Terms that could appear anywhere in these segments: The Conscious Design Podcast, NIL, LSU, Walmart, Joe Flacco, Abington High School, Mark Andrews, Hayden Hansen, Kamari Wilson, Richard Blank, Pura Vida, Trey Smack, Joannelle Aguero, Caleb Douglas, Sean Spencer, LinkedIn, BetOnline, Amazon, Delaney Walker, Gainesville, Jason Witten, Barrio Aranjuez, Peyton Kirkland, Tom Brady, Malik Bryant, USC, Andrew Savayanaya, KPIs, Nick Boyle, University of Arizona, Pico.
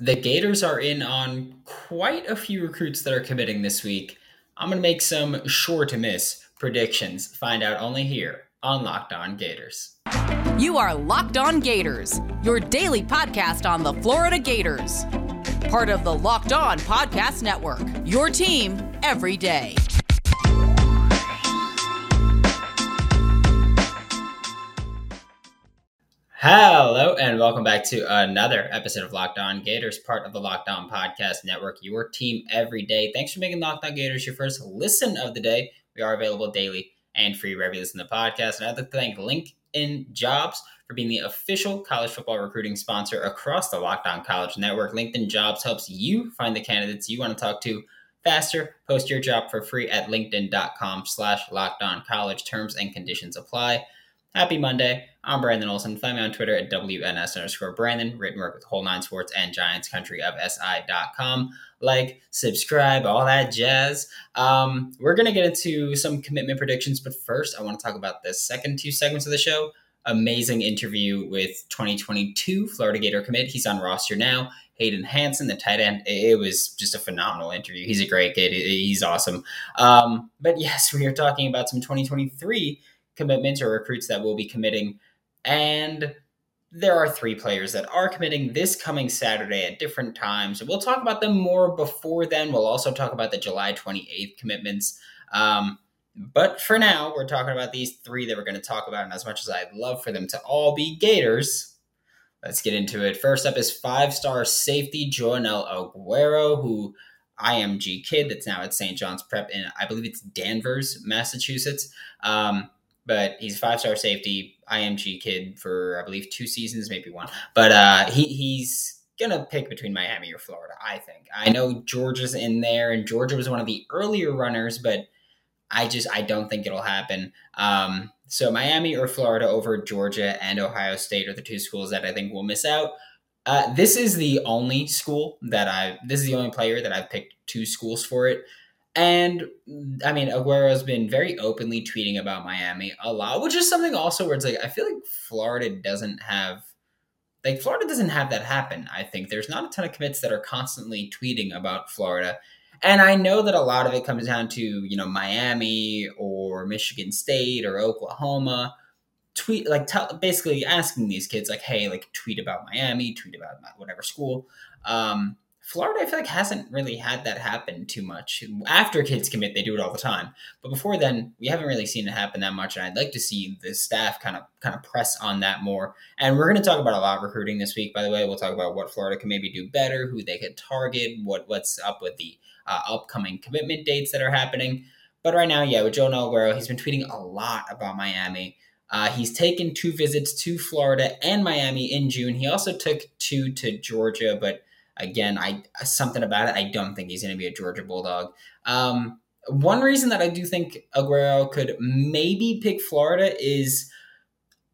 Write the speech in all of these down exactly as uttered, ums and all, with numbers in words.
The Gators are in on quite a few recruits that are committing this week. I'm going to make some sure-to-miss predictions. Find out only here on Locked On Gators. You are Locked On Gators, your daily podcast on the Florida Gators. Part of the Locked On Podcast Network, your team every day. Hello, and welcome back to another episode of Locked On Gators, part of the Locked On Podcast Network, your team every day. Thanks for making Locked On Gators your first listen of the day. We are available daily and free wherever you listen to the podcast. And I'd like to thank LinkedIn Jobs for being the official college football recruiting sponsor across the Locked On College Network. LinkedIn Jobs helps you find the candidates you want to talk to faster. Post your job for free at linkedin.com slash Locked On College. Terms and conditions apply. Happy Monday. I'm Brandon Olson. Find me on Twitter at WNS underscore Brandon. Written work with Whole Nine Sports and Giants Country of S I dot com. Like, subscribe, all that jazz. Um, we're going to get into some commitment predictions, but first I want to talk about the second two segments of the show. Amazing interview with twenty twenty-two Florida Gator commit. He's on roster now. Hayden Hansen, the tight end. It was just a phenomenal interview. He's a great kid. He's awesome. Um, but yes, we are talking about some twenty twenty-three commitments or recruits that will be committing. And there are three players that are committing this coming Saturday at different times. We'll talk about them more before then. We'll also talk about the July twenty-eighth commitments. Um, but for now, we're talking about these three that we're going to talk about. And as much as I'd love for them to all be Gators, let's get into it. First up is five-star safety Joannelle Aguero, who I M G kid that's now at Saint John's Prep in, I believe it's Danvers, Massachusetts. Um, But he's a five-star safety, I M G kid for, I believe, two seasons, maybe one. But uh, he he's going to pick between Miami or Florida, I think. I know Georgia's in there, and Georgia was one of the earlier runners, but I just I don't think it'll happen. Um, so Miami or Florida over Georgia and Ohio State are the two schools that I think will miss out. Uh, this is the only school that I – this is the only player that I've picked two schools for it. And, I mean, Aguero's been very openly tweeting about Miami a lot, which is something also where it's like, I feel like Florida doesn't have, like, Florida doesn't have that happen, I think. There's not a ton of commits that are constantly tweeting about Florida. And I know that a lot of it comes down to, you know, Miami or Michigan State or Oklahoma. Tweet, like, t- basically asking these kids, like, hey, like, tweet about Miami, tweet about whatever school. Um Florida, I feel like, hasn't really had that happen too much. After kids commit, they do it all the time. But before then, we haven't really seen it happen that much, and I'd like to see the staff kind of kind of press on that more. And we're going to talk about a lot of recruiting this week, by the way. We'll talk about what Florida can maybe do better, who they could target, what what's up with the uh, upcoming commitment dates that are happening. But right now, yeah, with Joannelle Aguero, he's been tweeting a lot about Miami. Uh, he's taken two visits to Florida and Miami in June. He also took two to Georgia, but Again, I something about it, I don't think he's going to be a Georgia Bulldog. Um, one reason that I do think Aguero could maybe pick Florida is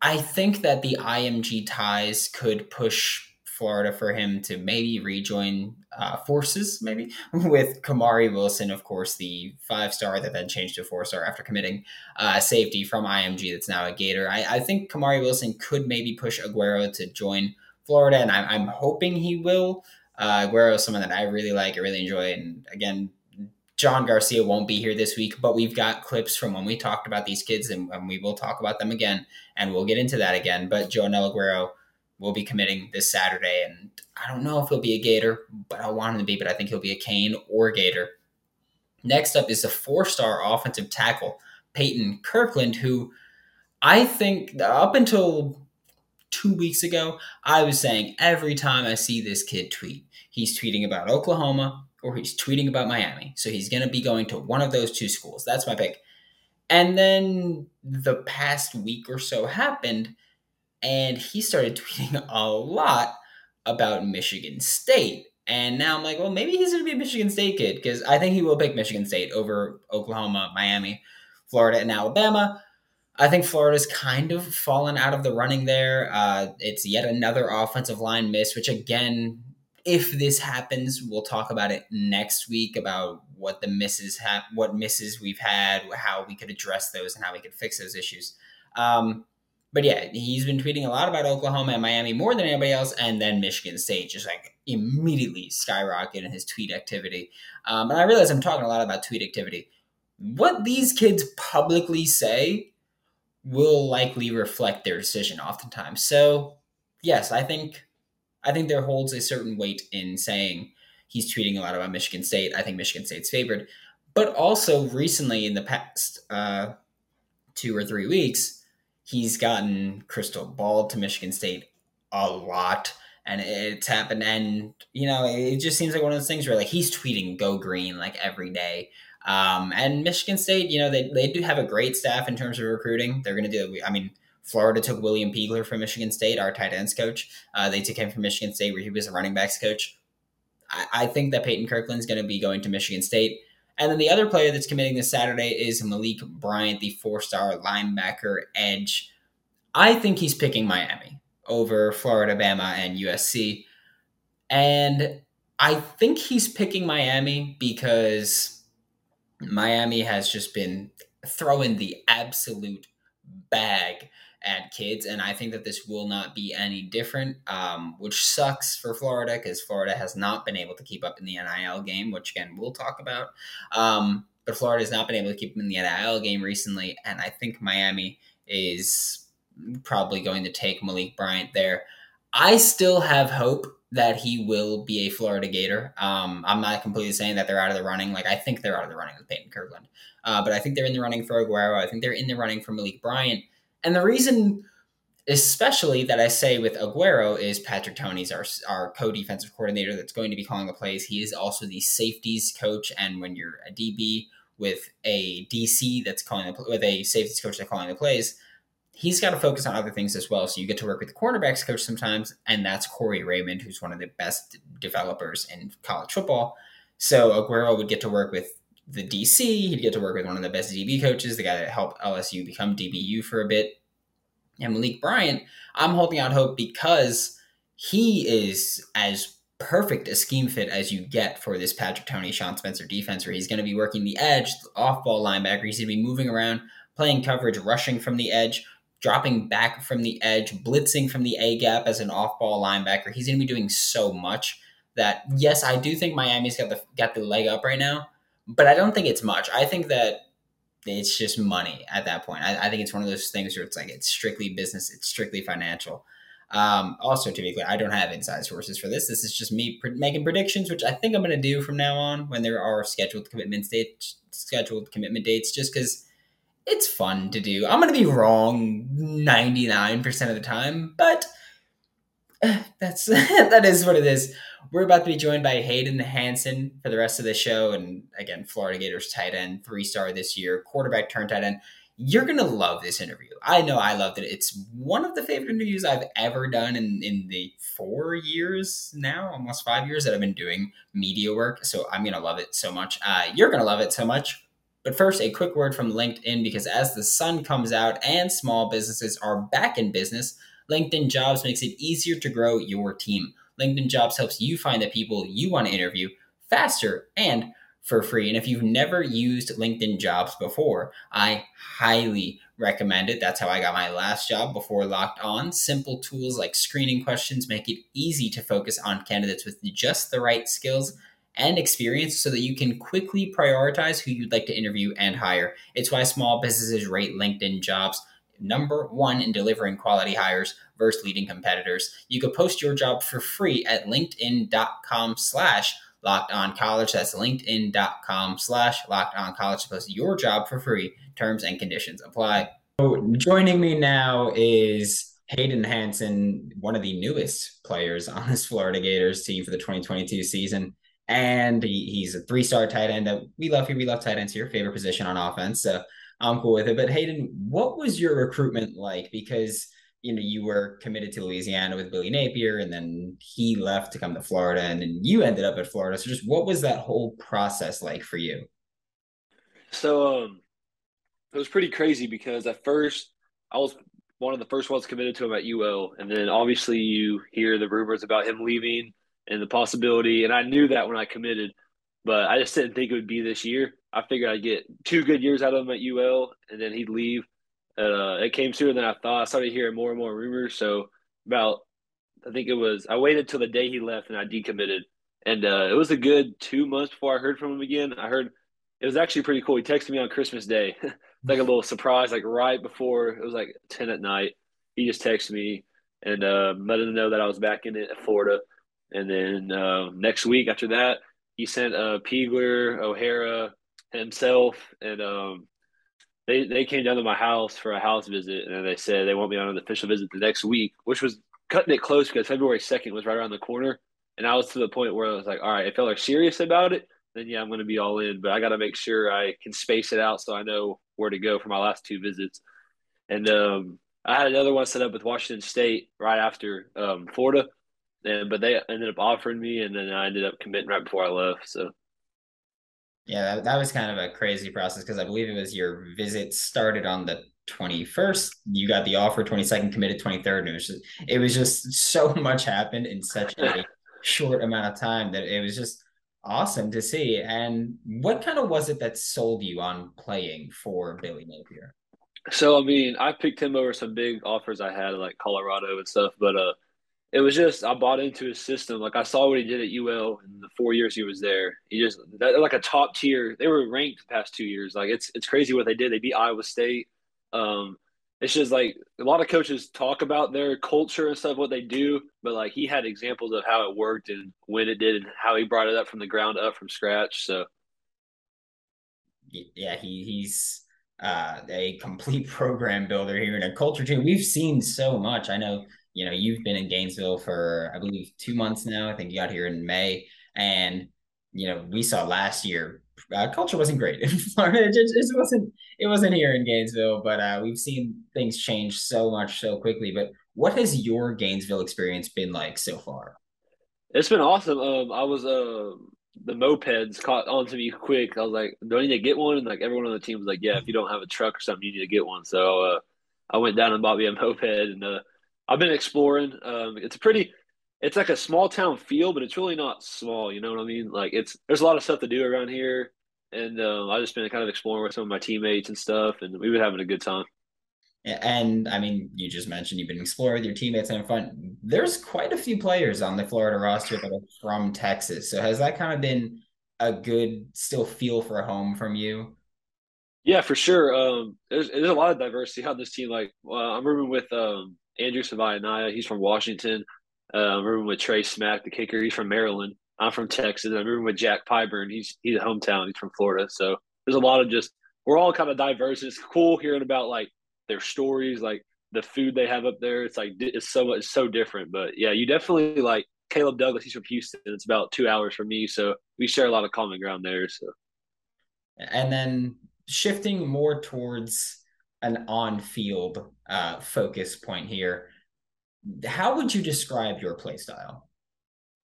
I think that the I M G ties could push Florida for him to maybe rejoin uh, forces, maybe, with Kamari Wilson, of course, the five-star that then changed to four-star after committing uh, safety from I M G that's now a Gator. I, I think Kamari Wilson could maybe push Aguero to join Florida, and I, I'm hoping he will. Uh, Aguero is someone that I really like, I really enjoy. And again, John Garcia won't be here this week, but we've got clips from when we talked about these kids, and, and we will talk about them again, and we'll get into that again. But Joannelle Aguero will be committing this Saturday, and I don't know if he'll be a Gator, but I want him to be, but I think he'll be a Cane or Gator. Next up is the four-star offensive tackle, Peyton Kirkland, who I think up until two weeks ago, I was saying every time I see this kid tweet, he's tweeting about Oklahoma or he's tweeting about Miami. So he's going to be going to one of those two schools. That's my pick. And then the past week or so happened, and he started tweeting a lot about Michigan State. And now I'm like, well, maybe he's going to be a Michigan State kid, because I think he will pick Michigan State over Oklahoma, Miami, Florida, and Alabama. I think Florida's kind of fallen out of the running there. Uh, it's yet another offensive line miss, which again, if this happens, we'll talk about it next week about what the misses have, what misses we've had, how we could address those, and how we could fix those issues. Um, But yeah, he's been tweeting a lot about Oklahoma and Miami more than anybody else, and then Michigan State just like immediately skyrocketed in his tweet activity. Um, and I realize I'm talking a lot about tweet activity. What these kids publicly say will likely reflect their decision oftentimes. So yes, I think I think there holds a certain weight in saying he's tweeting a lot about Michigan State. I think Michigan State's favored. But also recently in the past uh, two or three weeks, he's gotten crystal balled to Michigan State a lot. And it's happened. And, you know, it just seems like one of those things where like he's tweeting go green like every day. Um, and Michigan State, you know, they, they do have a great staff in terms of recruiting. They're going to do it. I mean, Florida took William Peagler from Michigan State, our tight ends coach. Uh, they took him from Michigan State where he was a running backs coach. I, I think that Peyton Kirkland's going to be going to Michigan State. And then the other player that's committing this Saturday is Malik Bryant, the four-star linebacker edge. I think he's picking Miami over Florida, Bama, and U S C. And I think he's picking Miami because Miami has just been throwing the absolute bag at kids, and I think that this will not be any different, um, which sucks for Florida because Florida has not been able to keep up in the N I L game, which, again, we'll talk about. Um, but Florida has not been able to keep up in the N I L game recently, and I think Miami is probably going to take Malik Bryant there. I still have hope that he will be a Florida Gator. Um, I'm not completely saying that they're out of the running. Like, I think they're out of the running with Peyton Kirkland. Uh, but I think they're in the running for Aguero. I think they're in the running for Malik Bryant. And the reason, especially that I say with Aguero, is Patrick Toney's our our co-defensive coordinator that's going to be calling the plays. He is also the safeties coach, and when you're a D B with a D C that's calling the, with a safeties coach that's calling the plays, he's got to focus on other things as well. So you get to work with the cornerbacks coach sometimes, and that's Corey Raymond, who's one of the best developers in college football. So Aguero would get to work with the D C, he'd get to work with one of the best D B coaches, the guy that helped L S U become D B U for a bit. And Malik Bryant, I'm holding out hope because he is as perfect a scheme fit as you get for this Patrick Toney, Sean Spencer defense, where he's going to be working the edge, the off-ball linebacker. He's going to be moving around, playing coverage, rushing from the edge, dropping back from the edge, blitzing from the A-gap as an off-ball linebacker. He's going to be doing so much that, yes, I do think Miami's got the got the leg up right now, but I don't think it's much. I think that it's just money at that point. I, I think it's one of those things where it's like it's strictly business, it's strictly financial. Um, also, to be clear, I don't have inside sources for this. This is just me pre- making predictions, which I think I'm going to do from now on when there are scheduled commitment dates. Scheduled commitment dates, just because it's fun to do. I'm going to be wrong ninety-nine percent of the time, but uh, that's that is what it is. We're about to be joined by Hayden Hansen for the rest of the show. And again, Florida Gators tight end, three-star this year, quarterback turned tight end. You're going to love this interview. I know I loved it. It's one of the favorite interviews I've ever done in, in the four years now, almost five years that I've been doing media work. So I'm going to love it so much. Uh, you're going to love it so much. But first, a quick word from LinkedIn, because as the sun comes out and small businesses are back in business, LinkedIn Jobs makes it easier to grow your team. LinkedIn Jobs helps you find the people you want to interview faster and for free. And if you've never used LinkedIn Jobs before, I highly recommend it. That's how I got my last job before Locked On. Simple tools like screening questions make it easy to focus on candidates with just the right skills and experience so that you can quickly prioritize who you'd like to interview and hire. It's why small businesses rate LinkedIn Jobs number one in delivering quality hires versus leading competitors. You could post your job for free at linkedin.com slash locked on college. That's linkedin.com slash locked on college to post your job for free. Terms and conditions apply. So joining me now is Hayden Hansen, one of the newest players on this Florida Gators team for the twenty twenty-two season. And he, he's a three-star tight end. We love here. We love tight ends here. Favorite position on offense. So I'm cool with it. But Hayden, what was your recruitment like? Because, you know, you were committed to Louisiana with Billy Napier, and then he left to come to Florida, and then you ended up at Florida. So just what was that whole process like for you? So um, it was pretty crazy because at first I was one of the first ones committed to him at U L. And then obviously you hear the rumors about him leaving and the possibility. And I knew that when I committed, but I just didn't think it would be this year. I figured I'd get two good years out of him at U L, and then he'd leave. Uh, it came sooner than I thought. I started hearing more and more rumors. So about, I think it was, I waited till the day he left and I decommitted. And uh, it was a good two months before I heard from him again. I heard, it was actually pretty cool. He texted me on Christmas Day, like a little surprise, like right before, it was like ten at night. He just texted me and uh, let him know that I was back in Florida. And then uh, next week after that, he sent uh, Piegler, O'Hara, himself, and um, they they came down to my house for a house visit, and they said they want me on an official visit the next week, which was cutting it close because February second was right around the corner. And I was to the point where I was like, all right, if y'all are serious about it, then yeah, I'm going to be all in. But I got to make sure I can space it out so I know where to go for my last two visits. And um, I had another one set up with Washington State right after um, Florida, and but they ended up offering me, and then I ended up committing right before I left. So, yeah, that, that was kind of a crazy process because I believe it was your visit started on the twenty-first. You got the offer twenty-second, committed twenty-third, and it was just, it was just so much happened in such a short amount of time that it was just awesome to see. And what kind of was it that sold you on playing for Billy Napier? So, I mean, I picked him over some big offers I had, like Colorado and stuff, but uh, it was just I bought into his system. Like, I saw what he did at U L in the four years he was there. He just – they're like a top tier. They were ranked the past two years. Like, it's it's crazy what they did. They beat Iowa State. Um, it's just, like, a lot of coaches talk about their culture and stuff, what they do, but, like, he had examples of how it worked and when it did and how he brought it up from the ground up from scratch. So, yeah, he he's – uh a complete program builder here in a culture too. We've seen so much. I know, you know, you've been in Gainesville for I believe two months now. I think you got here in May, and you know, we saw last year uh, culture wasn't great in Florida. It just wasn't it wasn't here in Gainesville, but uh we've seen things change so much so quickly. But what has your Gainesville experience been like so far? It's been awesome. um I was uh the mopeds caught on to me quick. I was like, do I need to get one? And like everyone on the team was like, yeah, if you don't have a truck or something, you need to get one. So uh, I went down and bought me a moped, and uh, I've been exploring. Um, it's a pretty, it's like a small town feel, but it's really not small. You know what I mean? Like it's, there's a lot of stuff to do around here. And uh, I've just been kind of exploring with some of my teammates and stuff, and we've been having a good time. And I mean, you just mentioned you've been exploring with your teammates in front. There's quite a few players on the Florida roster that are from Texas. So has that kind of been a good still feel for home from you? Yeah, for sure. Um, there's, there's a lot of diversity on this team. Like uh, I'm rooming with um, Andrew Savayanaya. He's from Washington. Uh, I'm rooming with Trey Smack, the kicker. He's from Maryland. I'm from Texas. And I'm rooming with Jack Pyburn. He's he's a hometown. He's from Florida. So there's a lot of just we're all kind of diverse. It's cool hearing about like their stories, like the food they have up there. It's like it's so it's so different. But yeah, you definitely like Caleb Douglas. He's from Houston. It's about two hours from me, so we share a lot of common ground there. So, and then shifting more towards an on-field uh, focus point here, how would you describe your play style?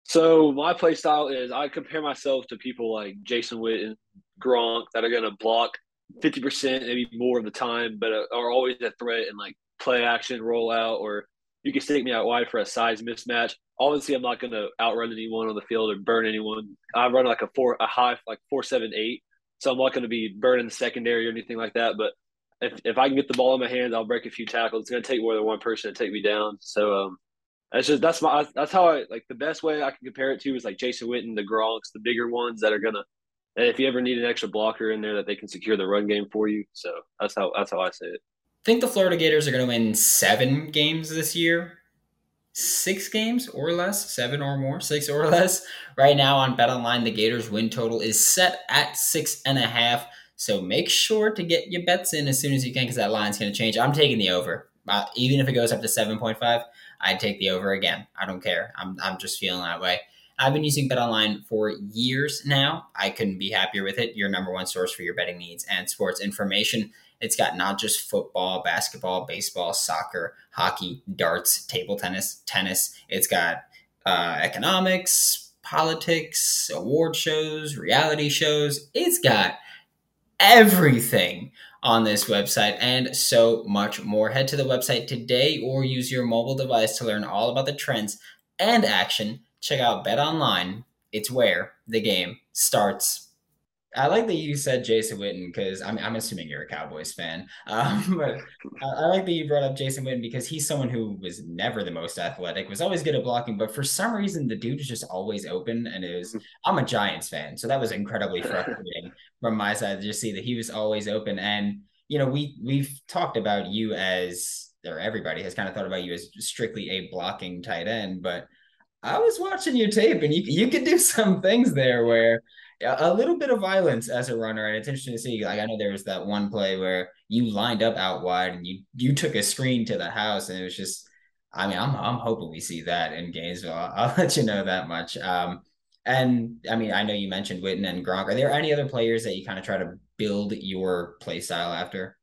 So my play style is I compare myself to people like Jason Witten, Gronk that are going to block fifty percent, maybe more of the time, but are always a threat in like play action, roll out, or you can stick me out wide for a size mismatch. Obviously, I'm not going to outrun anyone on the field or burn anyone. I run like a four, a high like four seven eight, so I'm not going to be burning the secondary or anything like that. But if if I can get the ball in my hands, I'll break a few tackles. It's going to take more than one person to take me down. So um, that's just that's my that's how I like the best way I can compare it to is like Jason Witten, the Gronks, the bigger ones that are going to. And if you ever need an extra blocker in there that they can secure the run game for you. So that's how that's how I say it. I think the Florida Gators are going to win seven games this year. Six games or less, seven or more, six or less. Right now on BetOnline, the Gators win total is set at six and a half. So make sure to get your bets in as soon as you can because that line's going to change. I'm taking the over. Uh, even if it goes up to seven point five, I'd take the over again. I don't care. I'm I'm just feeling that way. I've been using BetOnline for years now. I couldn't be happier with it. Your number one source for your betting needs and sports information. It's got not just football, basketball, baseball, soccer, hockey, darts, table tennis, tennis. It's got uh, economics, politics, award shows, reality shows. It's got everything on this website and so much more. Head to the website today or use your mobile device to learn all about the trends and action. Check out BetOnline. It's where the game starts. I like that you said Jason Witten because I'm I'm assuming you're a Cowboys fan. Um, but I, I like that you brought up Jason Witten because he's someone who was never the most athletic, was always good at blocking, but for some reason the dude is just always open. And it was I'm a Giants fan, so that was incredibly frustrating from my side to just see that he was always open. And you know, we we've talked about you as, or everybody has kind of thought about you as strictly a blocking tight end, but I was watching your tape and you you could do some things there where a little bit of violence as a runner, and it's interesting to see. Like I know there was that one play where you lined up out wide and you you took a screen to the house, and it was just, I mean, I'm I'm hoping we see that in Gainesville. I'll, I'll let you know that much. Um, and I mean, I know you mentioned Witten and Gronk. Are there any other players that you kind of try to build your play style after?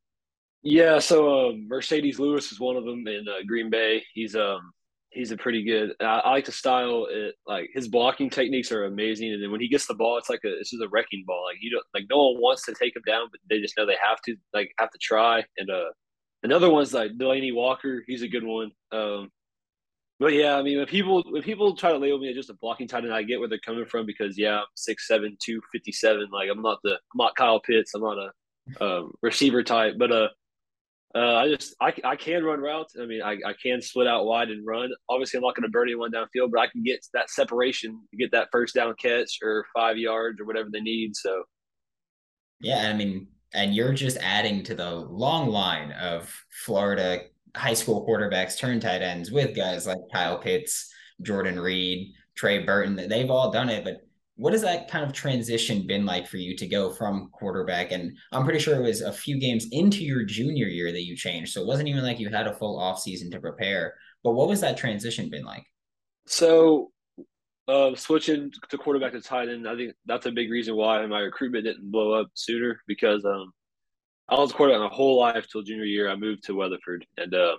Yeah, so uh, Mercedes Lewis is one of them in uh, Green Bay. He's um. He's a pretty good. I, I like the style. It, like his blocking techniques are amazing, and then when he gets the ball, it's like a this is a wrecking ball. Like you don't like no one wants to take him down, but they just know they have to like have to try. And uh, another one's like Delaney Walker. He's a good one. Um, but yeah, I mean, when people when people try to label me as just a blocking tight end, I get where they're coming from because yeah, I'm six seven two fifty seven. Like I'm not the I'm not Kyle Pitts. I'm not a um, receiver type, but uh. Uh, I just I, I can run routes. I mean, I, I can split out wide and run. Obviously, I'm not going to burn anyone downfield, but I can get that separation, get that first down catch or five yards or whatever they need. So, yeah, I mean, and you're just adding to the long line of Florida high school quarterbacks turn tight ends with guys like Kyle Pitts, Jordan Reed, Trey Burton. They've all done it, but what has that kind of transition been like for you to go from quarterback? And I'm pretty sure it was a few games into your junior year that you changed. So it wasn't even like you had a full off season to prepare, but what was that transition been like? So uh, switching to quarterback to tight end, I think that's a big reason why my recruitment didn't blow up sooner because um, I was quarterback my whole life till junior year. I moved to Weatherford and uh,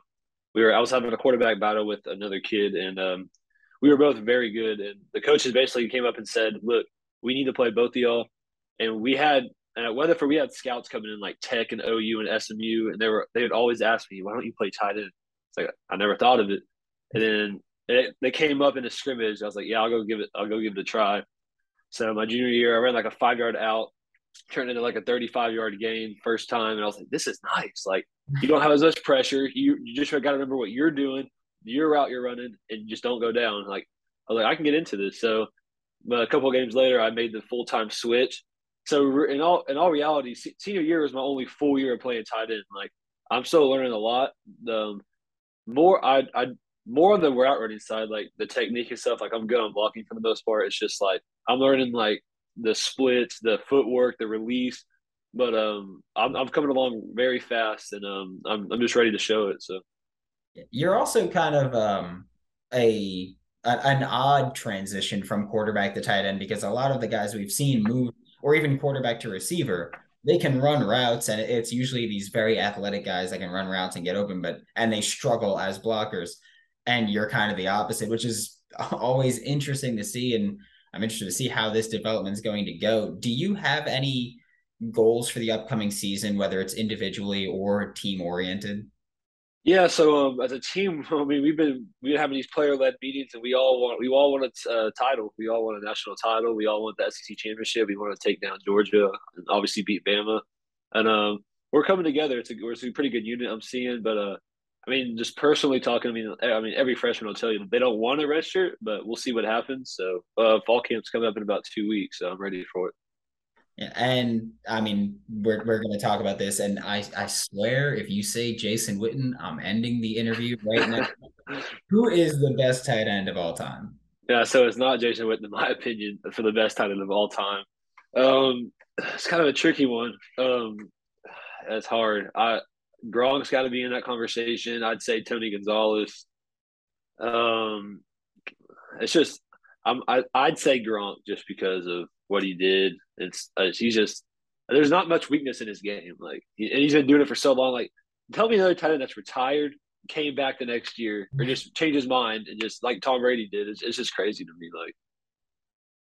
we were, I was having a quarterback battle with another kid and um, we were both very good, and the coaches basically came up and said, look, we need to play both of y'all. And we had – and at Weatherford, we had scouts coming in like Tech and O U and S M U, and they were they would always ask me, why don't you play tight end? It's like, I never thought of it. And then it, they came up in a scrimmage. I was like, yeah, I'll go give it I'll go give it a try. So my junior year, I ran like a five-yard out, turned into like a thirty-five-yard gain first time, and I was like, this is nice. Like, you don't have as much pressure. You, you just got to remember what you're doing. Your route you're running and you just don't go down. Like I was like, I can get into this. So, but a couple of games later, I made the full time switch. So in all in all reality, se- senior year was my only full year of playing tight end. Like I'm still learning a lot. Um, more I I more on the route running side, like the technique and stuff. Like I'm good on blocking for the most part. It's just like I'm learning like the splits, the footwork, the release. But um, I'm I'm coming along very fast, and um, I'm I'm just ready to show it. So. You're also kind of um, a, a an odd transition from quarterback to tight end because a lot of the guys we've seen move or even quarterback to receiver, they can run routes and it's usually these very athletic guys that can run routes and get open, but and they struggle as blockers. And you're kind of the opposite, which is always interesting to see. And I'm interested to see how this development is going to go. Do you have any goals for the upcoming season, whether it's individually or team oriented? Yeah, so um, as a team, I mean, we've been we've been having these player-led meetings, and we all want we all want a uh, title. We all want a national title. We all want the S E C championship. We want to take down Georgia and obviously beat Bama. And um, we're coming together. It's a we're a pretty good unit I'm seeing. But uh, I mean, just personally talking, I mean, I mean, every freshman will tell you they don't want a red shirt, but we'll see what happens. So uh, fall camp's coming up in about two weeks. So I'm ready for it. And I mean, we're we're going to talk about this. And I, I swear, if you say Jason Witten, I'm ending the interview right now. Who is the best tight end of all time? Yeah, so it's not Jason Witten, in my opinion, for the best tight end of all time. Um, it's kind of a tricky one. Um, it's hard. I Gronk's got to be in that conversation. I'd say Tony Gonzalez. Um, it's just I'm I I'd say Gronk just because of what he did. It's uh, he's just there's not much weakness in his game. Like he, and he's been doing it for so long. Like tell me another tight end that's retired, came back the next year, or just changed his mind and just like Tom Brady did. It's, it's just crazy to me. Like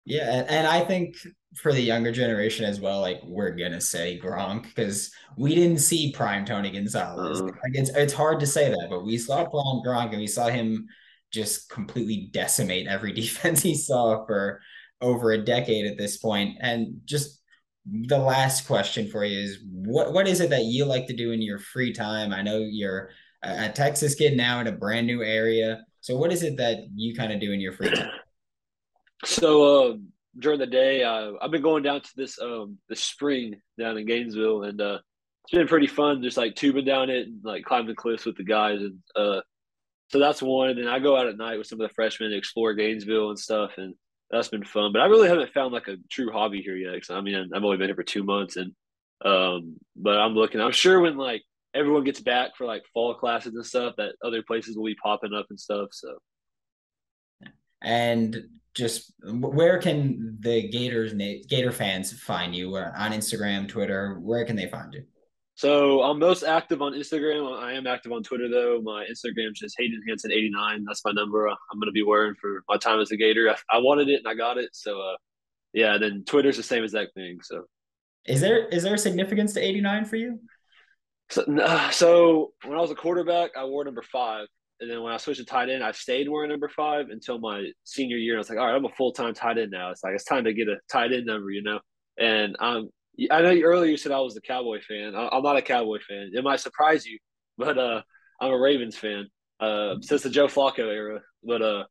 yeah, and, and I think for the younger generation as well, like we're gonna say Gronk because we didn't see prime Tony Gonzalez. Uh, like, it's it's hard to say that, but we saw prime Gronk and we saw him just completely decimate every defense he saw for over a decade at this point. And just the last question for you is what, what is it that you like to do in your free time? I know you're a, a Texas kid now in a brand new area. So what is it that you kind of do in your free time? So, uh, during the day, uh, I've been going down to this, um, this spring down in Gainesville, and, uh, it's been pretty fun. Just like tubing down it and like climbing the cliffs with the guys. And, uh, so that's one. And then I go out at night with some of the freshmen to explore Gainesville and stuff. And that's been fun, but I really haven't found like a true hobby here yet. Cause I mean, I've only been here for two months and, um, but I'm looking, I'm sure when like everyone gets back for like fall classes and stuff, that other places will be popping up and stuff. So. And just where can the Gators, Gator fans find you? We're on Instagram, Twitter, where can they find you? So I'm most active on Instagram. I am active on Twitter, though. My Instagram is Hayden Hansen eighty-nine. That's my number. I'm going to be wearing for my time as a Gator. I, I wanted it and I got it. So, uh, yeah, then Twitter's the same exact thing. So, is there is there a significance to eighty-nine for you? So, uh, so when I was a quarterback, I wore number five. And then when I switched to tight end, I stayed wearing number five until my senior year. And I was like, all right, I'm a full-time tight end now. It's like it's time to get a tight end number, you know. And I'm I know you, earlier you said I was a Cowboy fan. I, I'm not a Cowboy fan. It might surprise you, but uh, I'm a Ravens fan uh, mm-hmm. since the Joe Flacco era. But, uh,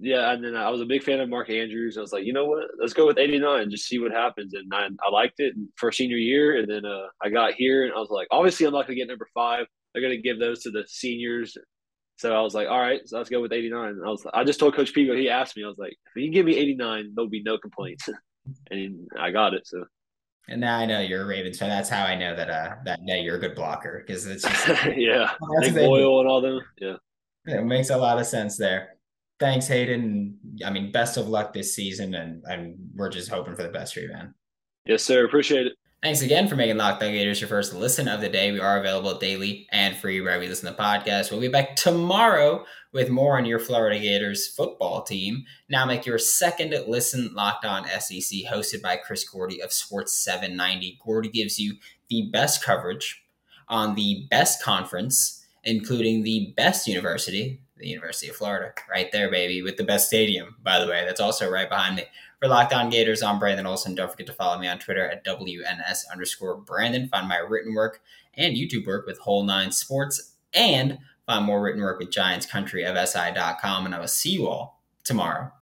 yeah, and then I was a big fan of Mark Andrews. I was like, you know what, let's go with eighty-nine and just see what happens. And I, I liked it for senior year. And then uh, I got here, and I was like, obviously I'm not going to get number five. They're going to give those to the seniors. So I was like, all right, so let's go with eighty-nine. And I was, I just told Coach Pico, he asked me, I was like, if you give me eighty-nine, there'll be no complaints. And I got it, so. And now I know you're a Ravens fan. That's how I know that uh that now you're a good blocker, because it's just yeah, Nick Boyle and all them. Yeah, it makes a lot of sense there. Thanks, Hayden. I mean, best of luck this season, and and we're just hoping for the best for you, man. Yes, sir. Appreciate it. Thanks again for making Locked On Gators your first listen of the day. We are available daily and free wherever you listen to podcasts. We'll be back tomorrow with more on your Florida Gators football team. Now make your second listen Locked On S E C, hosted by Chris Gordy of Sports seven ninety. Gordy gives you the best coverage on the best conference, including the best university, the University of Florida, right there, baby, with the best stadium, by the way. That's also right behind me. For Locked On Gators, I'm Brandon Olson. Don't forget to follow me on Twitter at W N S underscore Brandon. Find my written work and YouTube work with Whole Nine Sports, and find more written work with Giants Country of S I dot com. And I will see you all tomorrow.